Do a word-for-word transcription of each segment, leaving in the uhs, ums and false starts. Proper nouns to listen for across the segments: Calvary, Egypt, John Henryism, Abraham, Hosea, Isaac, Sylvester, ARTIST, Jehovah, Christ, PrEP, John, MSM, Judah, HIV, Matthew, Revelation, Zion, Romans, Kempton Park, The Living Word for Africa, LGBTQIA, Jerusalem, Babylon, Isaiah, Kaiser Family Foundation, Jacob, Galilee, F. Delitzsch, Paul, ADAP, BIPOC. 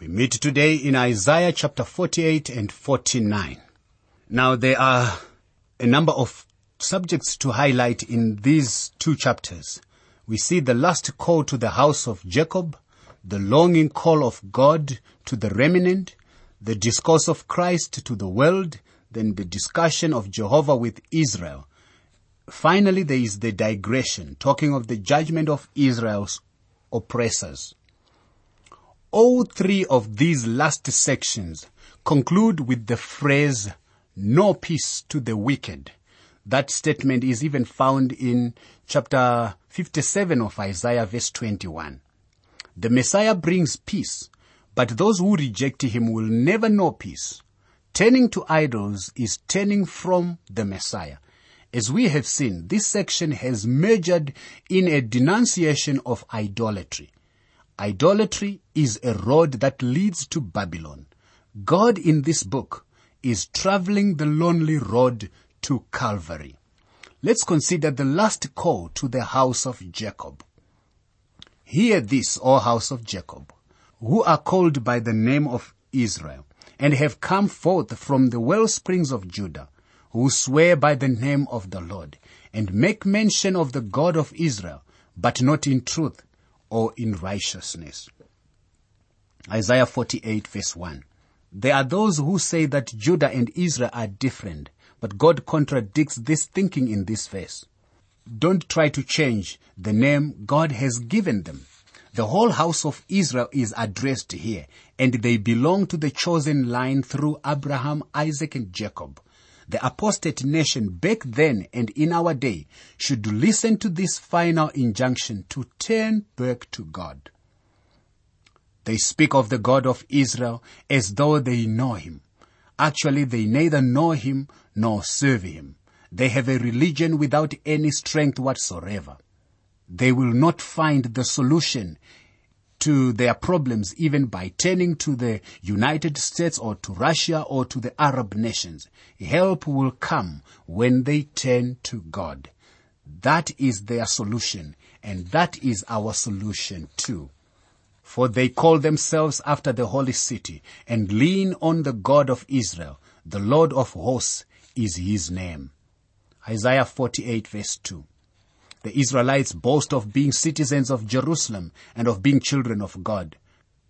We meet today in Isaiah chapter forty-eight and forty-nine. Now there are a number of subjects to highlight in these two chapters. We see the last call to the house of Jacob, the longing call of God to the remnant, the discourse of Christ to the world, then the discussion of Jehovah with Israel. Finally, there is the digression, talking of the judgment of Israel's oppressors. All three of these last sections conclude with the phrase, "No peace to the wicked." That statement is even found in chapter fifty-seven of Isaiah, verse twenty-one. The Messiah brings peace, but those who reject him will never know peace. Turning to idols is turning from the Messiah. As we have seen, this section has majored in a denunciation of idolatry. Idolatry is a road that leads to Babylon. God in this book is traveling the lonely road to Calvary. Let's consider the last call to the house of Jacob. Hear this, O house of Jacob, who are called by the name of Israel, and have come forth from the wellsprings of Judah, who swear by the name of the Lord, and make mention of the God of Israel, but not in truth or in righteousness. Isaiah forty-eight verse one. There are those who say that Judah and Israel are different, but God contradicts this thinking in this verse. Don't try to change the name God has given them. The whole house of Israel is addressed here, and they belong to the chosen line through Abraham, Isaac, and Jacob. The apostate nation back then and in our day should listen to this final injunction to turn back to God. They speak of the God of Israel as though they know him. Actually, they neither know him nor serve him. They have a religion without any strength whatsoever. They will not find the solution to their problems even by turning to the United States or to Russia or to the Arab nations. Help will come when they turn to God. That is their solution, and that is our solution too. For they call themselves after the holy city and lean on the God of Israel. The Lord of hosts is his name. Isaiah forty-eight verse two. The Israelites boast of being citizens of Jerusalem and of being children of God.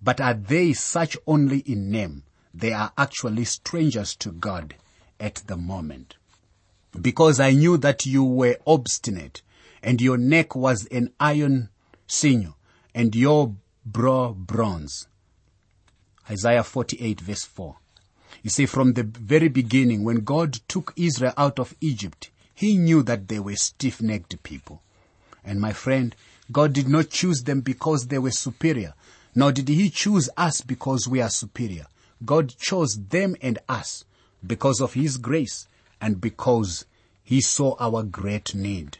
But are they such only in name? They are actually strangers to God at the moment. Because I knew that you were obstinate, and your neck was an iron sinew, and your brow bronze. Isaiah forty-eight verse four. You see, from the very beginning, when God took Israel out of Egypt, he knew that they were stiff-necked people. And my friend, God did not choose them because they were superior, nor did he choose us because we are superior. God chose them and us because of his grace and because he saw our great need.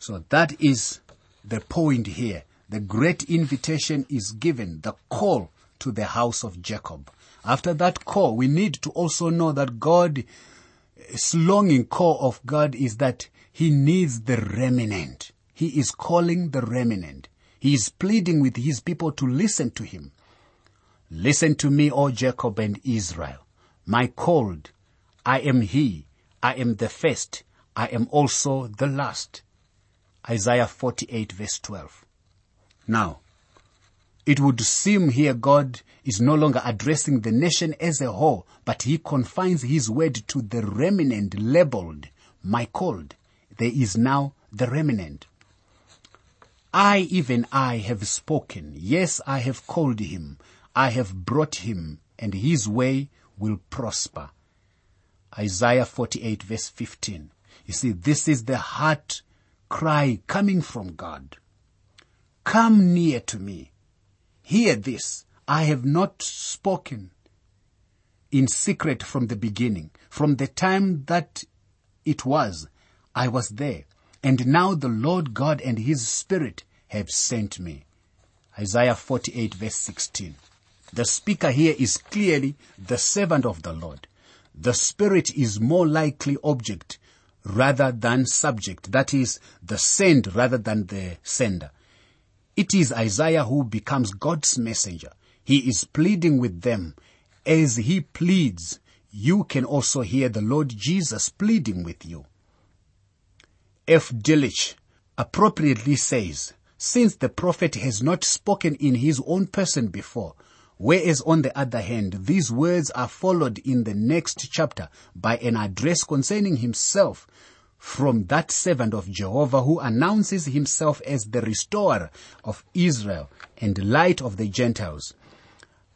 So that is the point here. The great invitation is given, the call to the house of Jacob. After that call, we need to also know that God His longing call of God is that he needs the remnant. He is calling the remnant. He is pleading with his people to listen to him. Listen to me, O Jacob and Israel. My called, I am he. I am the first. I am also the last. Isaiah forty-eight verse twelve. Now, it would seem here God is no longer addressing the nation as a whole, but he confines his word to the remnant labeled, my called. There is now the remnant. I, even I, have spoken. Yes, I have called him. I have brought him, and his way will prosper. Isaiah forty-eight verse fifteen. You see, this is the heart cry coming from God. Come near to me. Hear this, I have not spoken in secret from the beginning. From the time that it was, I was there. And now the Lord God and his Spirit have sent me. Isaiah forty-eight verse sixteen. The speaker here is clearly the servant of the Lord. The Spirit is more likely object rather than subject. That is, the send rather than the sender. It is Isaiah who becomes God's messenger. He is pleading with them. As he pleads, you can also hear the Lord Jesus pleading with you. F. Delitzsch appropriately says, since the prophet has not spoken in his own person before, whereas on the other hand, these words are followed in the next chapter by an address concerning himself from that servant of Jehovah who announces himself as the restorer of Israel and light of the Gentiles,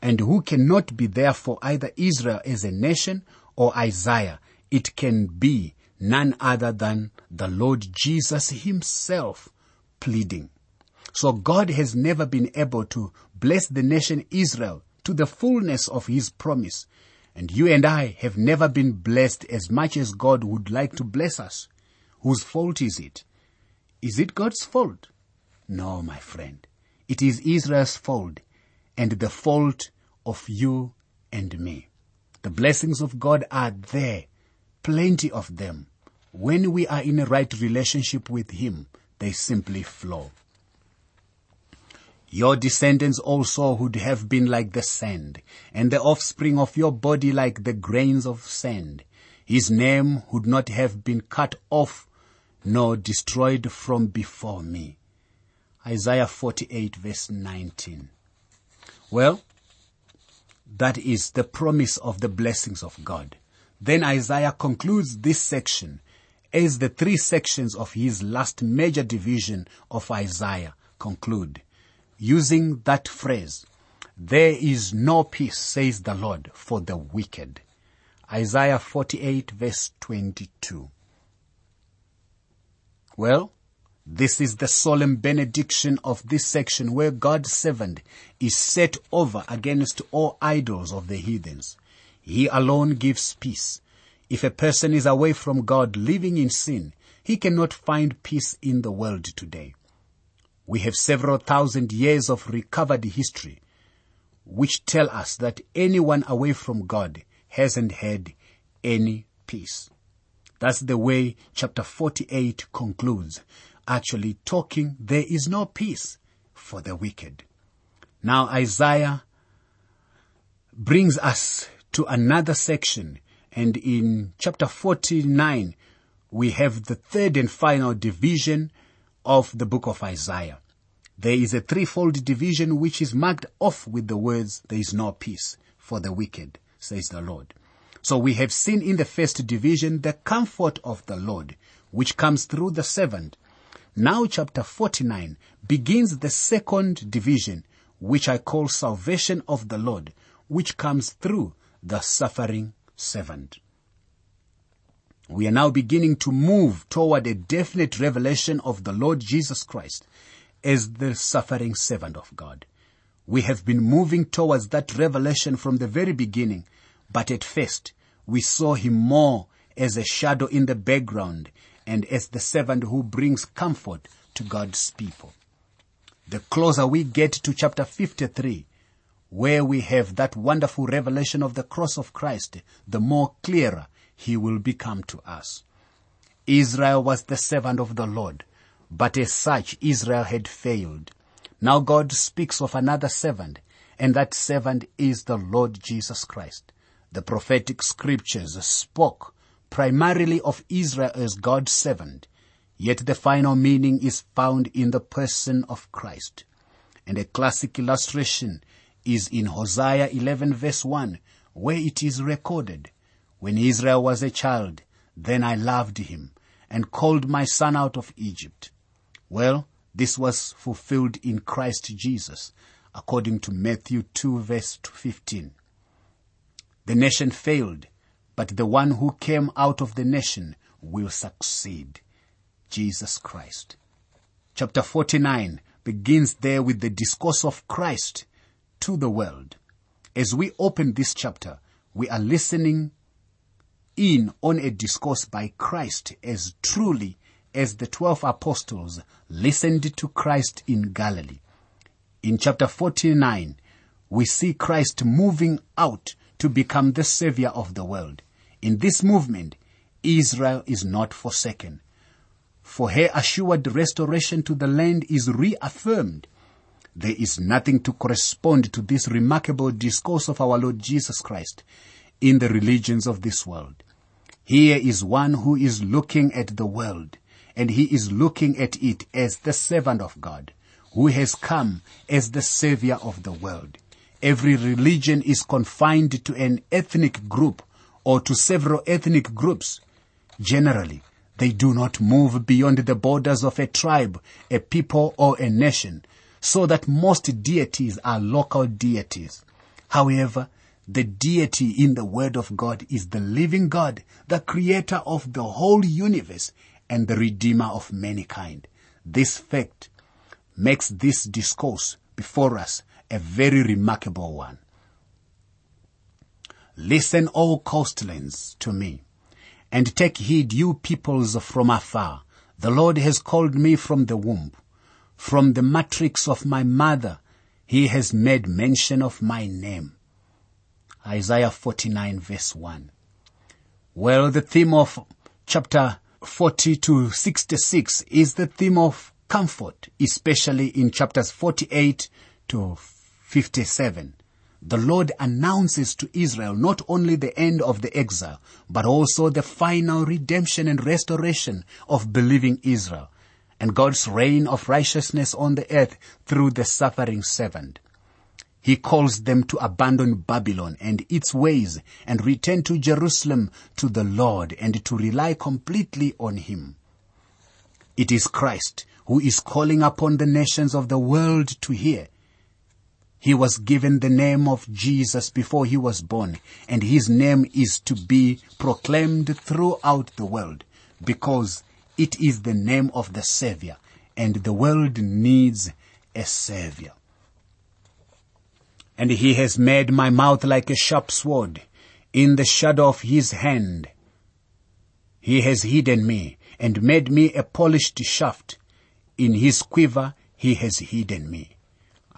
and who cannot be therefore either Israel as a nation or Isaiah. It can be none other than the Lord Jesus himself pleading. So God has never been able to bless the nation Israel to the fullness of his promise. And you and I have never been blessed as much as God would like to bless us. Whose fault is it? Is it God's fault? No, my friend. It is Israel's fault and the fault of you and me. The blessings of God are there, plenty of them. When we are in a right relationship with him, they simply flow. Your descendants also would have been like the sand, and the offspring of your body like the grains of sand. His name would not have been cut off, nor destroyed from before me. Isaiah forty-eight verse nineteen. Well, that is the promise of the blessings of God. Then Isaiah concludes this section as the three sections of his last major division of Isaiah conclude, using that phrase, there is no peace, says the Lord, for the wicked. Isaiah forty-eight verse twenty-two. Well, this is the solemn benediction of this section where God's servant is set over against all idols of the heathens. He alone gives peace. If a person is away from God, living in sin, he cannot find peace in the world today. We have several thousand years of recovered history, which tell us that anyone away from God hasn't had any peace. That's the way chapter forty-eight concludes, actually talking, there is no peace for the wicked. Now Isaiah brings us to another section, and in chapter forty-nine, we have the third and final division of the book of Isaiah. There is a threefold division which is marked off with the words, there is no peace for the wicked, says the Lord. So we have seen in the first division the comfort of the Lord, which comes through the servant. Now chapter forty-nine begins the second division, which I call salvation of the Lord, which comes through the suffering servant. We are now beginning to move toward a definite revelation of the Lord Jesus Christ as the suffering servant of God. We have been moving towards that revelation from the very beginning, but at first we saw him more as a shadow in the background and as the servant who brings comfort to God's people. The closer we get to chapter fifty-three, where we have that wonderful revelation of the cross of Christ, the more clearer he will become to us. Israel was the servant of the Lord, but as such Israel had failed. Now God speaks of another servant, and that servant is the Lord Jesus Christ. The prophetic scriptures spoke primarily of Israel as God's servant, yet the final meaning is found in the person of Christ. And a classic illustration is in Hosea eleven verse one, where it is recorded, when Israel was a child, then I loved him and called my son out of Egypt. Well, this was fulfilled in Christ Jesus, according to Matthew two verse fifteen. The nation failed, but the one who came out of the nation will succeed, Jesus Christ. Chapter forty-nine begins there with the discourse of Christ to the world. As we open this chapter, we are listening in on a discourse by Christ as truly as the twelve apostles listened to Christ in Galilee. In chapter forty-nine, we see Christ moving out to become the Savior of the world. In this movement, Israel is not forsaken, for her assured restoration to the land is reaffirmed. There is nothing to correspond to this remarkable discourse of our Lord Jesus Christ in the religions of this world. Here is one who is looking at the world, and he is looking at it as the servant of God, who has come as the savior of the world. Every religion is confined to an ethnic group or to several ethnic groups. Generally, they do not move beyond the borders of a tribe, a people, or a nation, so that most deities are local deities. However, the deity in the Word of God is the living God, the creator of the whole universe and the redeemer of mankind. This fact makes this discourse before us a very remarkable one. Listen, O coastlands, to me, and take heed, you peoples from afar. The Lord has called me from the womb. From the matrix of my mother, he has made mention of my name. Isaiah forty-nine verse one. Well, the theme of chapter forty to sixty-six is the theme of comfort, especially in chapters forty-eight to fifty-seven. The Lord announces to Israel not only the end of the exile, but also the final redemption and restoration of believing Israel, and God's reign of righteousness on the earth through the suffering servant. He calls them to abandon Babylon and its ways and return to Jerusalem, to the Lord, and to rely completely on him. It is Christ who is calling upon the nations of the world to hear. He was given the name of Jesus before he was born, and his name is to be proclaimed throughout the world, because it is the name of the Savior, and the world needs a Savior. And he has made my mouth like a sharp sword. In the shadow of his hand he has hidden me, and made me a polished shaft. In his quiver he has hidden me.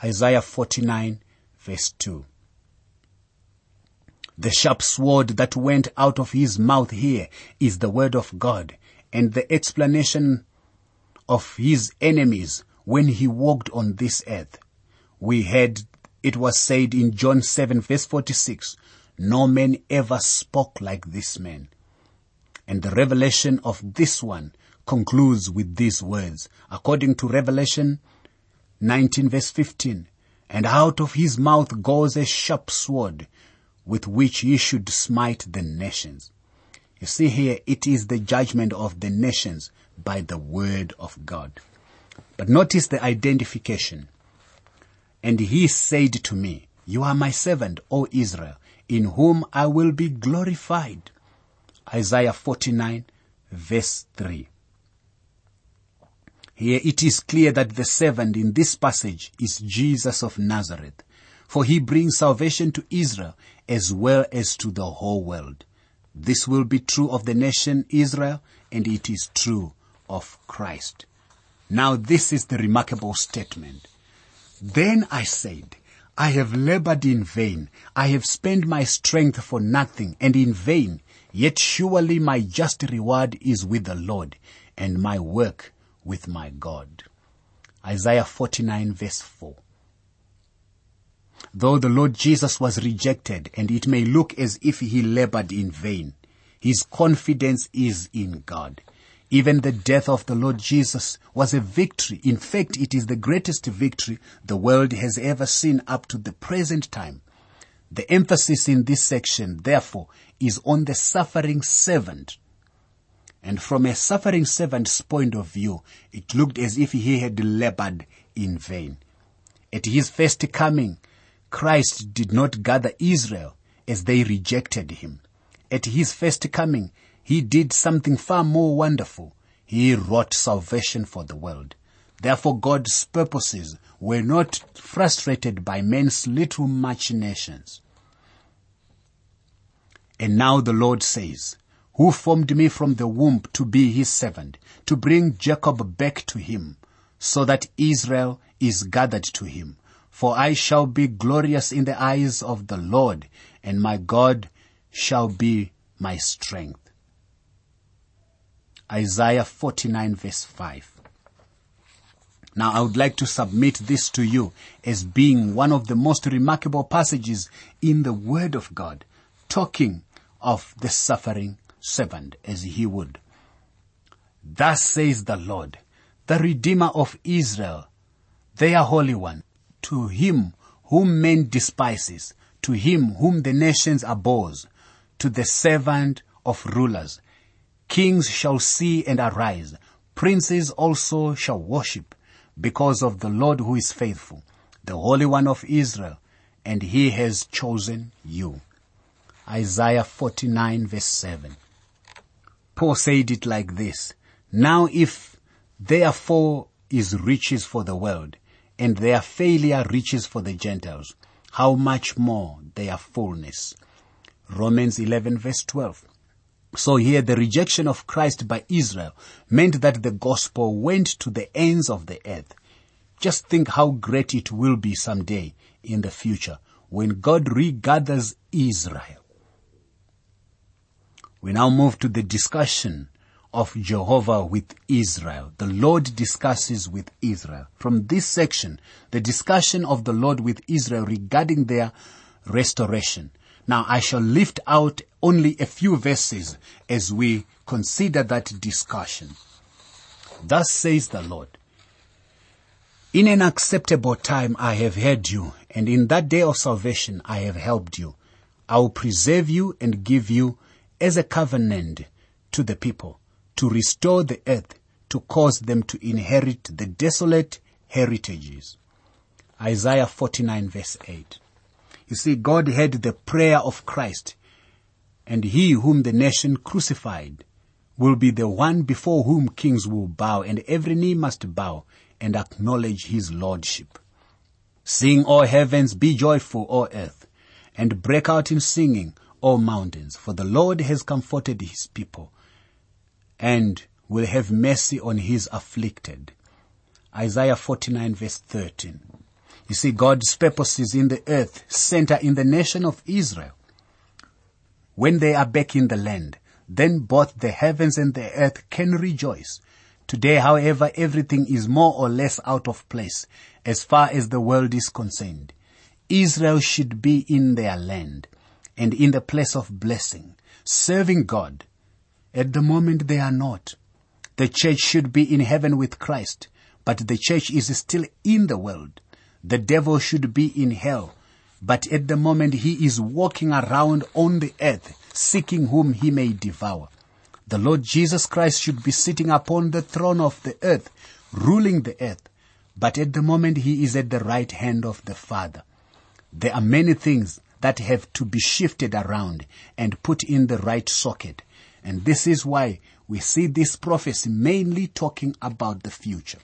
Isaiah forty-nine verse two. The sharp sword that went out of his mouth here is the word of God, and the explanation of his enemies when he walked on this earth. We had, it was said in John seven verse forty-six, no man ever spoke like this man. And the revelation of this one concludes with these words, according to Revelation nineteen verse fifteen, and out of his mouth goes a sharp sword, with which he should smite the nations. You see here, it is the judgment of the nations by the word of God. But notice the identification. And he said to me, you are my servant, O Israel, in whom I will be glorified. Isaiah forty-nine verse three. Here it is clear that the servant in this passage is Jesus of Nazareth, for he brings salvation to Israel as well as to the whole world. This will be true of the nation Israel, and it is true of Christ. Now this is the remarkable statement. Then I said, I have labored in vain, I have spent my strength for nothing and in vain, yet surely my just reward is with the Lord, and my work with my God. Isaiah forty-nine verse four. Though the Lord Jesus was rejected, and it may look as if he labored in vain, his confidence is in God. Even the death of the Lord Jesus was a victory. In fact, it is the greatest victory the world has ever seen up to the present time. The emphasis in this section, therefore, is on the suffering servant. And from a suffering servant's point of view, it looked as if he had labored in vain. At his first coming, Christ did not gather Israel as they rejected him. At his first coming, he did something far more wonderful. He wrought salvation for the world. Therefore, God's purposes were not frustrated by men's little machinations. And now the Lord says, who formed me from the womb to be his servant, to bring Jacob back to him, so that Israel is gathered to him. For I shall be glorious in the eyes of the Lord, and my God shall be my strength. Isaiah forty-nine verse five. Now, I would like to submit this to you as being one of the most remarkable passages in the Word of God, talking of the suffering servant as he would. Thus says the Lord, the Redeemer of Israel, their Holy One, to him whom men despises, to him whom the nations abhors, to the servant of rulers. Kings shall see and arise, princes also shall worship, because of the Lord who is faithful, the Holy One of Israel, and he has chosen you. Isaiah forty-nine verse seven. Paul said it like this, now if therefore is riches for the world, and their failure reaches for the Gentiles, how much more their fullness. Romans eleven verse twelve. So here the rejection of Christ by Israel meant that the gospel went to the ends of the earth. Just think how great it will be someday in the future when God regathers Israel. We now move to the discussion of Jehovah with Israel. The Lord discusses with Israel. From this section, the discussion of the Lord with Israel regarding their restoration. Now, I shall lift out only a few verses as we consider that discussion. Thus says the Lord, in an acceptable time I have heard you, and in that day of salvation I have helped you. I will preserve you and give you as a covenant to the people, to restore the earth, to cause them to inherit the desolate heritages. Isaiah forty-nine verse eight. You see, God heard the prayer of Christ, and he whom the nation crucified will be the one before whom kings will bow, and every knee must bow and acknowledge his lordship. Sing, O heavens, be joyful, O earth, and break out in singing, O mountains, for the Lord has comforted his people and will have mercy on his afflicted. Isaiah forty-nine verse thirteen. You see, God's purposes in the earth center in the nation of Israel. When they are back in the land, then both the heavens and the earth can rejoice. Today, however, everything is more or less out of place as far as the world is concerned. Israel should be in their land and in the place of blessing, serving God. At the moment, they are not. The church should be in heaven with Christ, but the church is still in the world. The devil should be in hell, but at the moment he is walking around on the earth, seeking whom he may devour. The Lord Jesus Christ should be sitting upon the throne of the earth, ruling the earth, but at the moment he is at the right hand of the Father. There are many things that have to be shifted around and put in the right socket, and this is why we see this prophecy mainly talking about the future.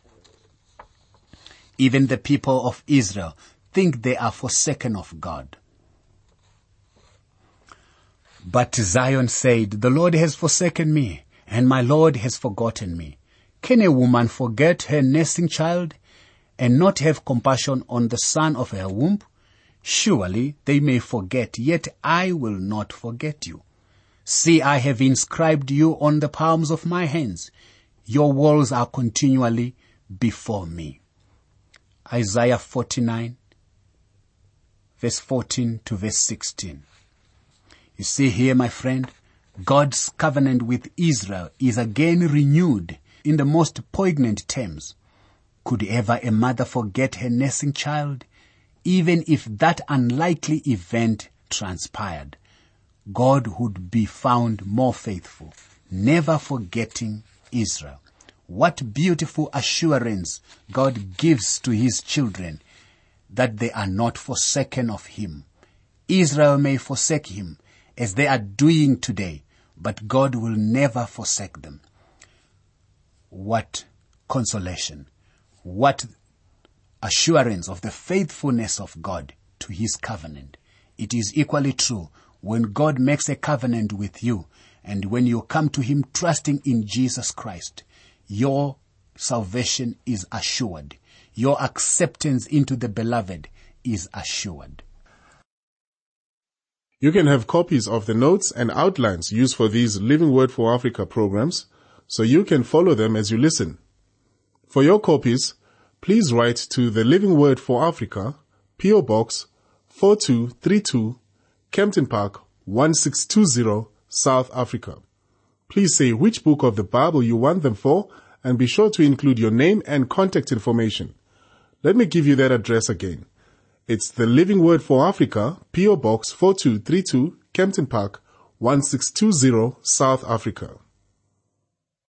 Even the people of Israel think they are forsaken of God. But Zion said, the Lord has forsaken me, and my Lord has forgotten me. Can a woman forget her nursing child and not have compassion on the son of her womb? Surely they may forget, yet I will not forget you. See, I have inscribed you on the palms of my hands. Your walls are continually before me. Isaiah forty-nine, verse fourteen to verse sixteen. You see here, my friend, God's covenant with Israel is again renewed in the most poignant terms. Could ever a mother forget her nursing child, even if that unlikely event transpired? God would be found more faithful, never forgetting Israel. What beautiful assurance God gives to his children that they are not forsaken of him. Israel may forsake him as they are doing today, but God will never forsake them. What consolation, what assurance of the faithfulness of God to his covenant. It is equally true when God makes a covenant with you and when you come to him trusting in Jesus Christ. Your salvation is assured. Your acceptance into the beloved is assured. You can have copies of the notes and outlines used for these Living Word for Africa programs, so you can follow them as you listen. For your copies, please write to The Living Word for Africa, P O. Box four two three two, Kempton Park one six two zero, South Africa. Please say which book of the Bible you want them for, and be sure to include your name and contact information. Let me give you that address again. It's The Living Word for Africa, P O. Box four two three two, Kempton Park one six two zero, South Africa.